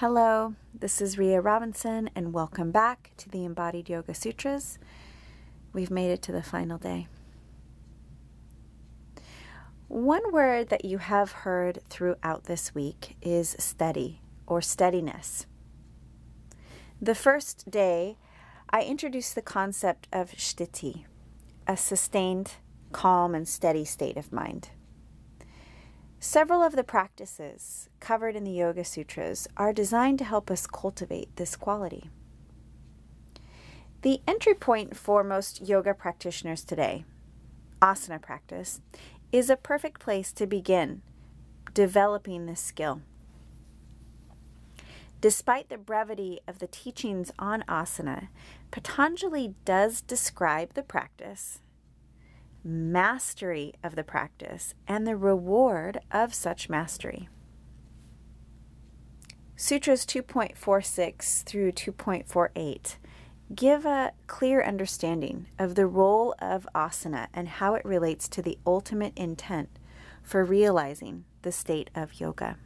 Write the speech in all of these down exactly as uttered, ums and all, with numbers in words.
Hello, this is Rhia Robinson and welcome back to the Embodied Yoga Sutras. We've made it to the final day. One word that you have heard throughout this week is steady or steadiness. The first day, I introduced the concept of sthiti, a sustained, calm, and steady state of mind. Several of the practices covered in the Yoga Sutras are designed to help us cultivate this quality. The entry point for most yoga practitioners today, asana practice, is a perfect place to begin developing this skill. Despite the brevity of the teachings on asana, Patanjali does describe the practice, mastery of the practice, and the reward of such mastery. Sutras two point four six through two point four eight give a clear understanding of the role of asana and how it relates to the ultimate intent for realizing the state of yoga.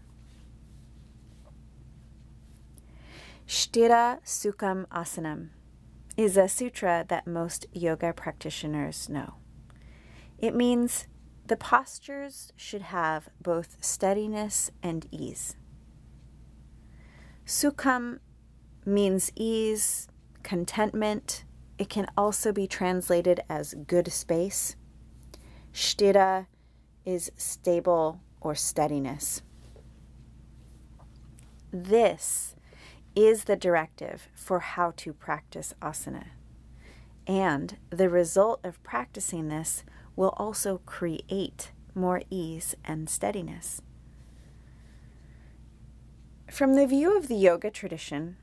Sthira Sukham Asanam is a sutra that most yoga practitioners know. It means the postures should have both steadiness and ease. Sukham means ease, contentment. It can also be translated as good space. Shtida is stable or steadiness. This is the directive for how to practice asana. And the result of practicing this will also create more ease and steadiness. From the view of the yoga tradition,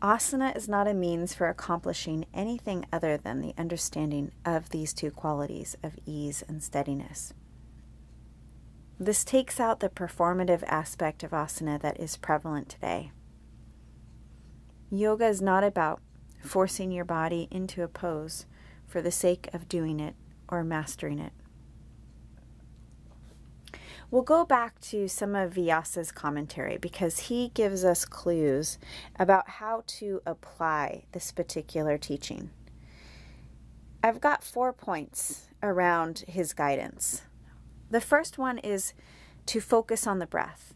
asana is not a means for accomplishing anything other than the understanding of these two qualities of ease and steadiness. This takes out the performative aspect of asana that is prevalent today. Yoga is not about forcing your body into a pose for the sake of doing it or mastering it. We'll go back to some of Vyasa's commentary because he gives us clues about how to apply this particular teaching. I've got four points around his guidance. The first one is to focus on the breath,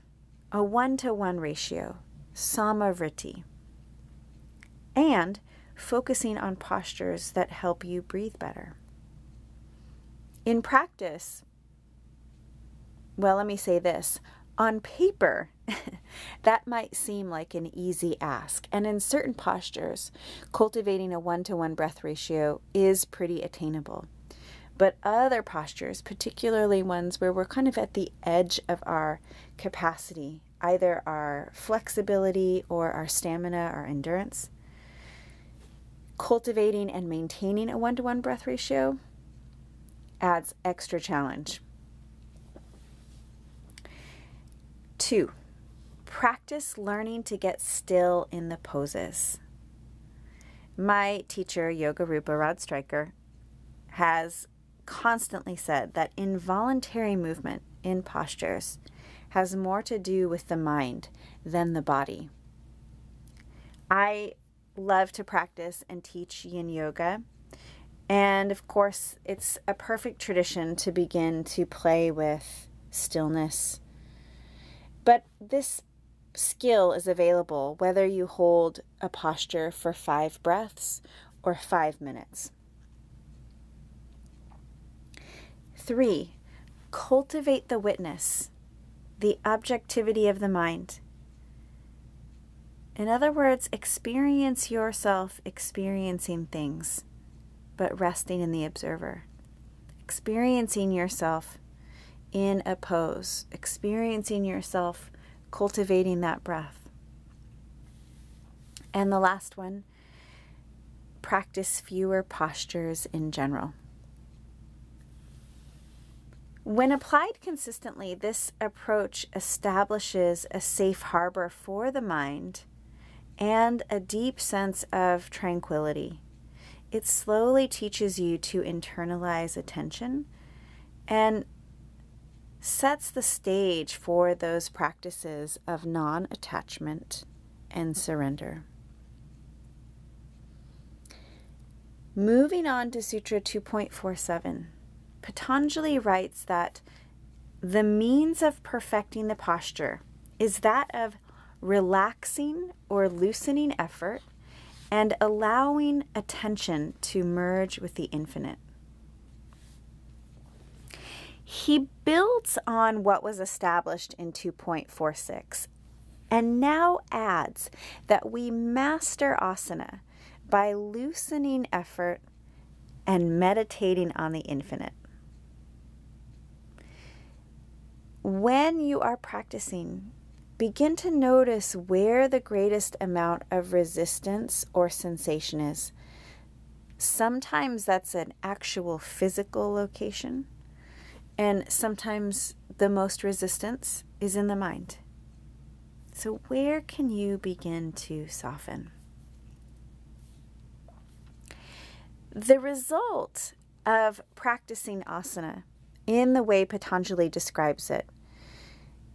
a one-to-one ratio, sama vritti, and focusing on postures that help you breathe better. In practice, well, let me say this, on paper, that might seem like an easy ask. And in certain postures, cultivating a one-to-one breath ratio is pretty attainable. But other postures, particularly ones where we're kind of at the edge of our capacity, either our flexibility or our stamina or endurance, cultivating and maintaining a one-to-one breath ratio adds extra challenge. Two, practice learning to get still in the poses. My teacher, Yoga Rupa Rod Stryker, has constantly said that involuntary movement in postures has more to do with the mind than the body. I love to practice and teach yin yoga. And of course, it's a perfect tradition to begin to play with stillness. But this skill is available whether you hold a posture for five breaths or five minutes. Three, cultivate the witness, the objectivity of the mind. In other words, experience yourself experiencing things, but resting in the observer, experiencing yourself in a pose, experiencing yourself cultivating that breath. And the last one, practice fewer postures in general. When applied consistently, this approach establishes a safe harbor for the mind and a deep sense of tranquility. It slowly teaches you to internalize attention and sets the stage for those practices of non-attachment and surrender. Moving on to Sutra two point four seven, Patanjali writes that the means of perfecting the posture is that of relaxing or loosening effort and allowing attention to merge with the infinite. He builds on what was established in two point four six and now adds that we master asana by loosening effort and meditating on the infinite. When you are practicing, begin to notice where the greatest amount of resistance or sensation is. Sometimes that's an actual physical location, and sometimes the most resistance is in the mind. So where can you begin to soften? The result of practicing asana in the way Patanjali describes it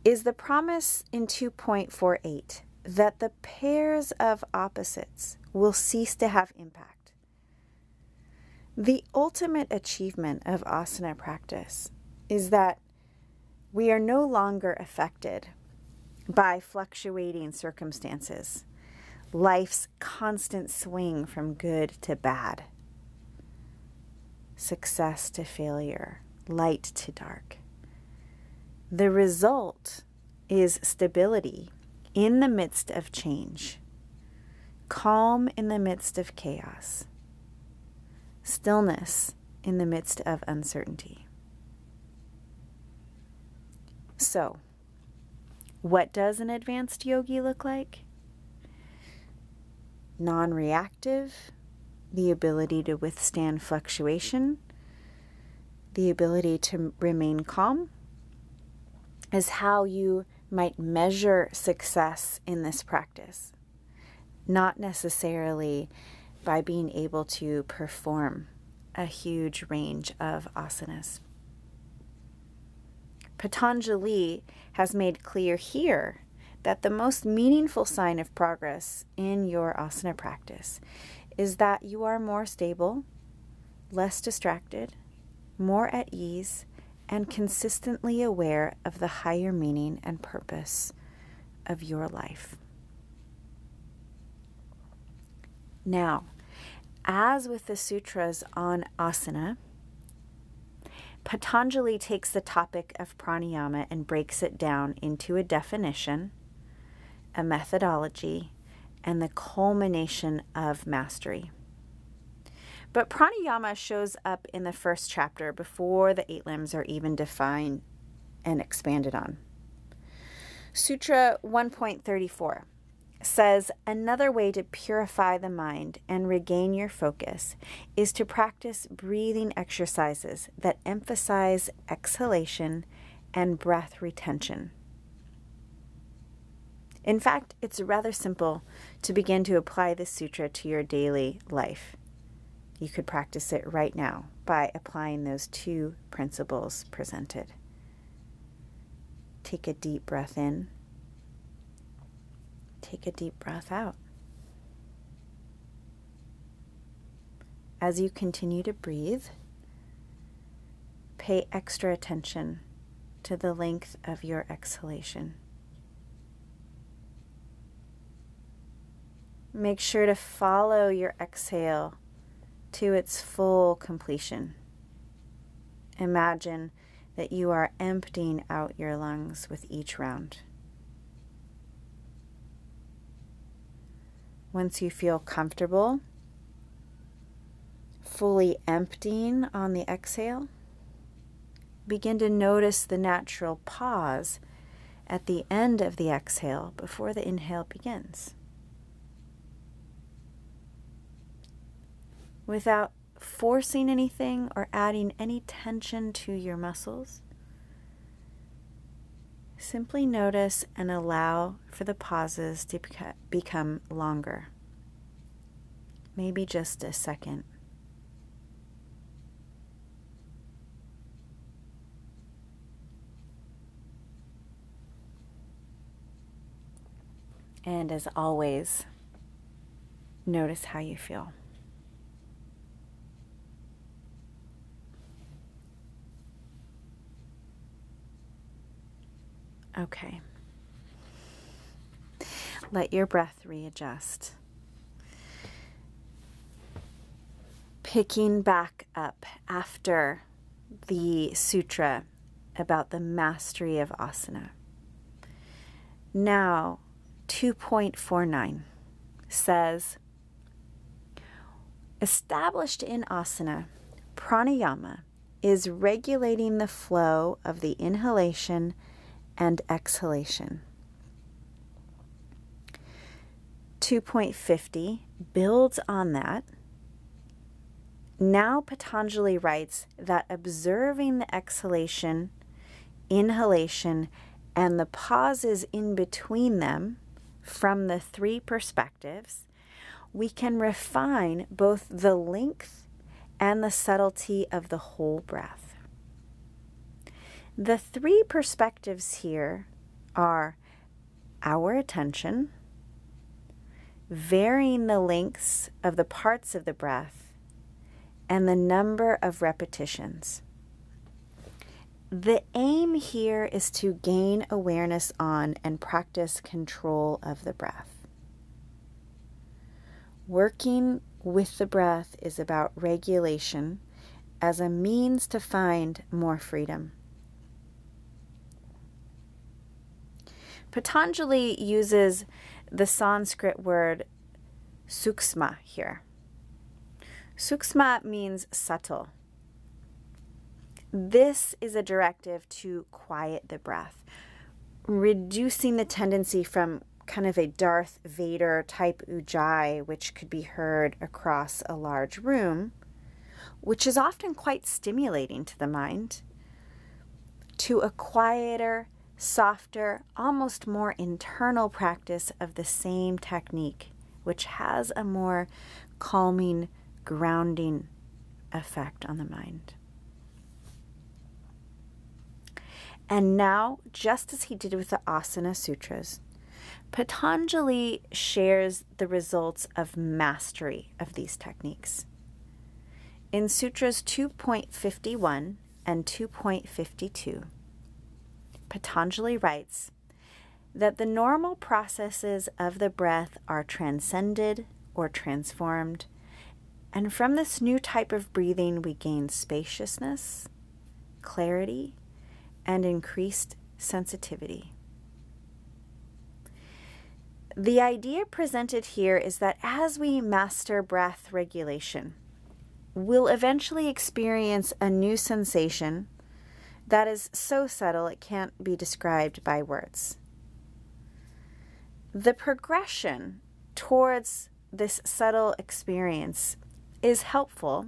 is the promise in two point four eight that the pairs of opposites will cease to have impact. The ultimate achievement of asana practice is that we are no longer affected by fluctuating circumstances, life's constant swing from good to bad, success to failure, light to dark. The result is stability in the midst of change, calm in the midst of chaos, stillness in the midst of uncertainty. So, what does an advanced yogi look like? Non-reactive, the ability to withstand fluctuation, the ability to remain calm, is how you might measure success in this practice, not necessarily by being able to perform a huge range of asanas. Patanjali has made clear here that the most meaningful sign of progress in your asana practice is that you are more stable, less distracted, more at ease, and consistently aware of the higher meaning and purpose of your life. Now, as with the sutras on asana, Patanjali takes the topic of pranayama and breaks it down into a definition, a methodology, and the culmination of mastery. But pranayama shows up in the first chapter before the eight limbs are even defined and expanded on. Sutra one point three four says another way to purify the mind and regain your focus is to practice breathing exercises that emphasize exhalation and breath retention. In fact, it's rather simple to begin to apply this sutra to your daily life. You could practice it right now by applying those two principles presented. Take a deep breath in. Take a deep breath out. As you continue to breathe, pay extra attention to the length of your exhalation. Make sure to follow your exhale to its full completion. Imagine that you are emptying out your lungs with each round. Once you feel comfortable fully emptying on the exhale, begin to notice the natural pause at the end of the exhale before the inhale begins. Without forcing anything or adding any tension to your muscles, simply notice and allow for the pauses to become longer. Maybe just a second. And as always, notice how you feel. Okay. Let your breath readjust. Picking back up after the sutra about the mastery of asana. Now, two point four nine says, established in asana, pranayama is regulating the flow of the inhalation and exhalation. two point fifty builds on that. Now Patanjali writes that observing the exhalation, inhalation, and the pauses in between them from the three perspectives, we can refine both the length and the subtlety of the whole breath. The three perspectives here are our attention, varying the lengths of the parts of the breath, and the number of repetitions. The aim here is to gain awareness on and practice control of the breath. Working with the breath is about regulation as a means to find more freedom. Patanjali uses the Sanskrit word suksma here. Suksma means subtle. This is a directive to quiet the breath, reducing the tendency from kind of a Darth Vader type Ujjayi, which could be heard across a large room, which is often quite stimulating to the mind, to a quieter, softer, almost more internal practice of the same technique, which has a more calming, grounding effect on the mind. And now, just as he did with the Asana Sutras, Patanjali shares the results of mastery of these techniques. In Sutras two point fifty-one and two point fifty-two, Patanjali writes that the normal processes of the breath are transcended or transformed, and from this new type of breathing we gain spaciousness, clarity, and increased sensitivity. The idea presented here is that as we master breath regulation, we'll eventually experience a new sensation that is so subtle it can't be described by words. The progression towards this subtle experience is helpful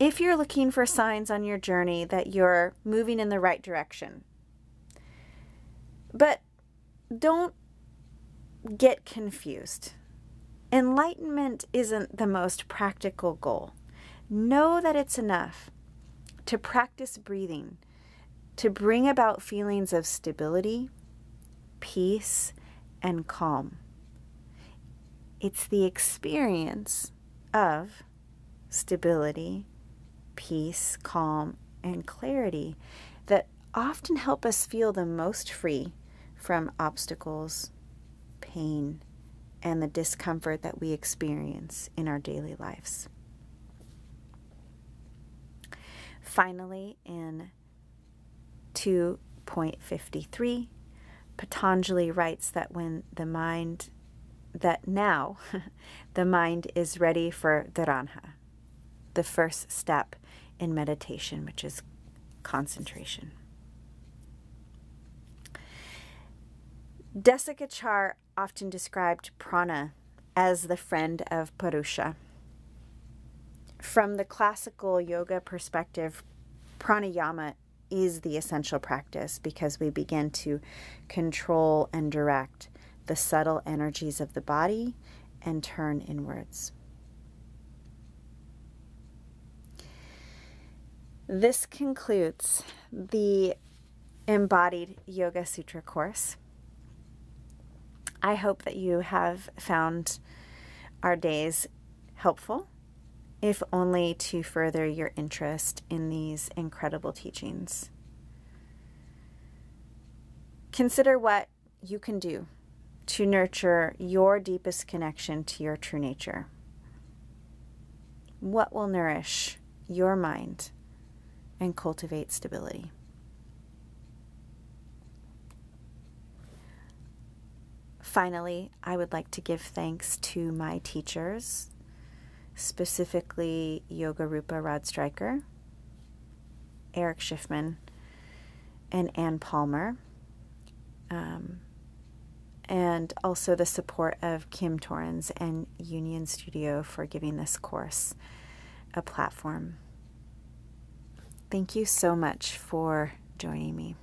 if you're looking for signs on your journey that you're moving in the right direction. But don't get confused. Enlightenment isn't the most practical goal. Know that it's enough to practice breathing, to bring about feelings of stability, peace, and calm. It's the experience of stability, peace, calm, and clarity that often help us feel the most free from obstacles, pain, and the discomfort that we experience in our daily lives. Finally, in two point fifty-three, Patanjali writes that when the mind, that now the mind is ready for dharana, the first step in meditation, which is concentration. Desikachar often described prana as the friend of Purusha. From the classical yoga perspective, pranayama is the essential practice because we begin to control and direct the subtle energies of the body and turn inwards. This concludes the Embodied Yoga Sutra course. I hope that you have found our days helpful, if only to further your interest in these incredible teachings. Consider what you can do to nurture your deepest connection to your true nature. What will nourish your mind and cultivate stability? Finally, I would like to give thanks to my teachers, specifically Yoga Rupa Rod Stryker, Eric Schiffman, and Ann Palmer, um, and also the support of Kim Torrens and Union Studio for giving this course a platform. Thank you so much for joining me.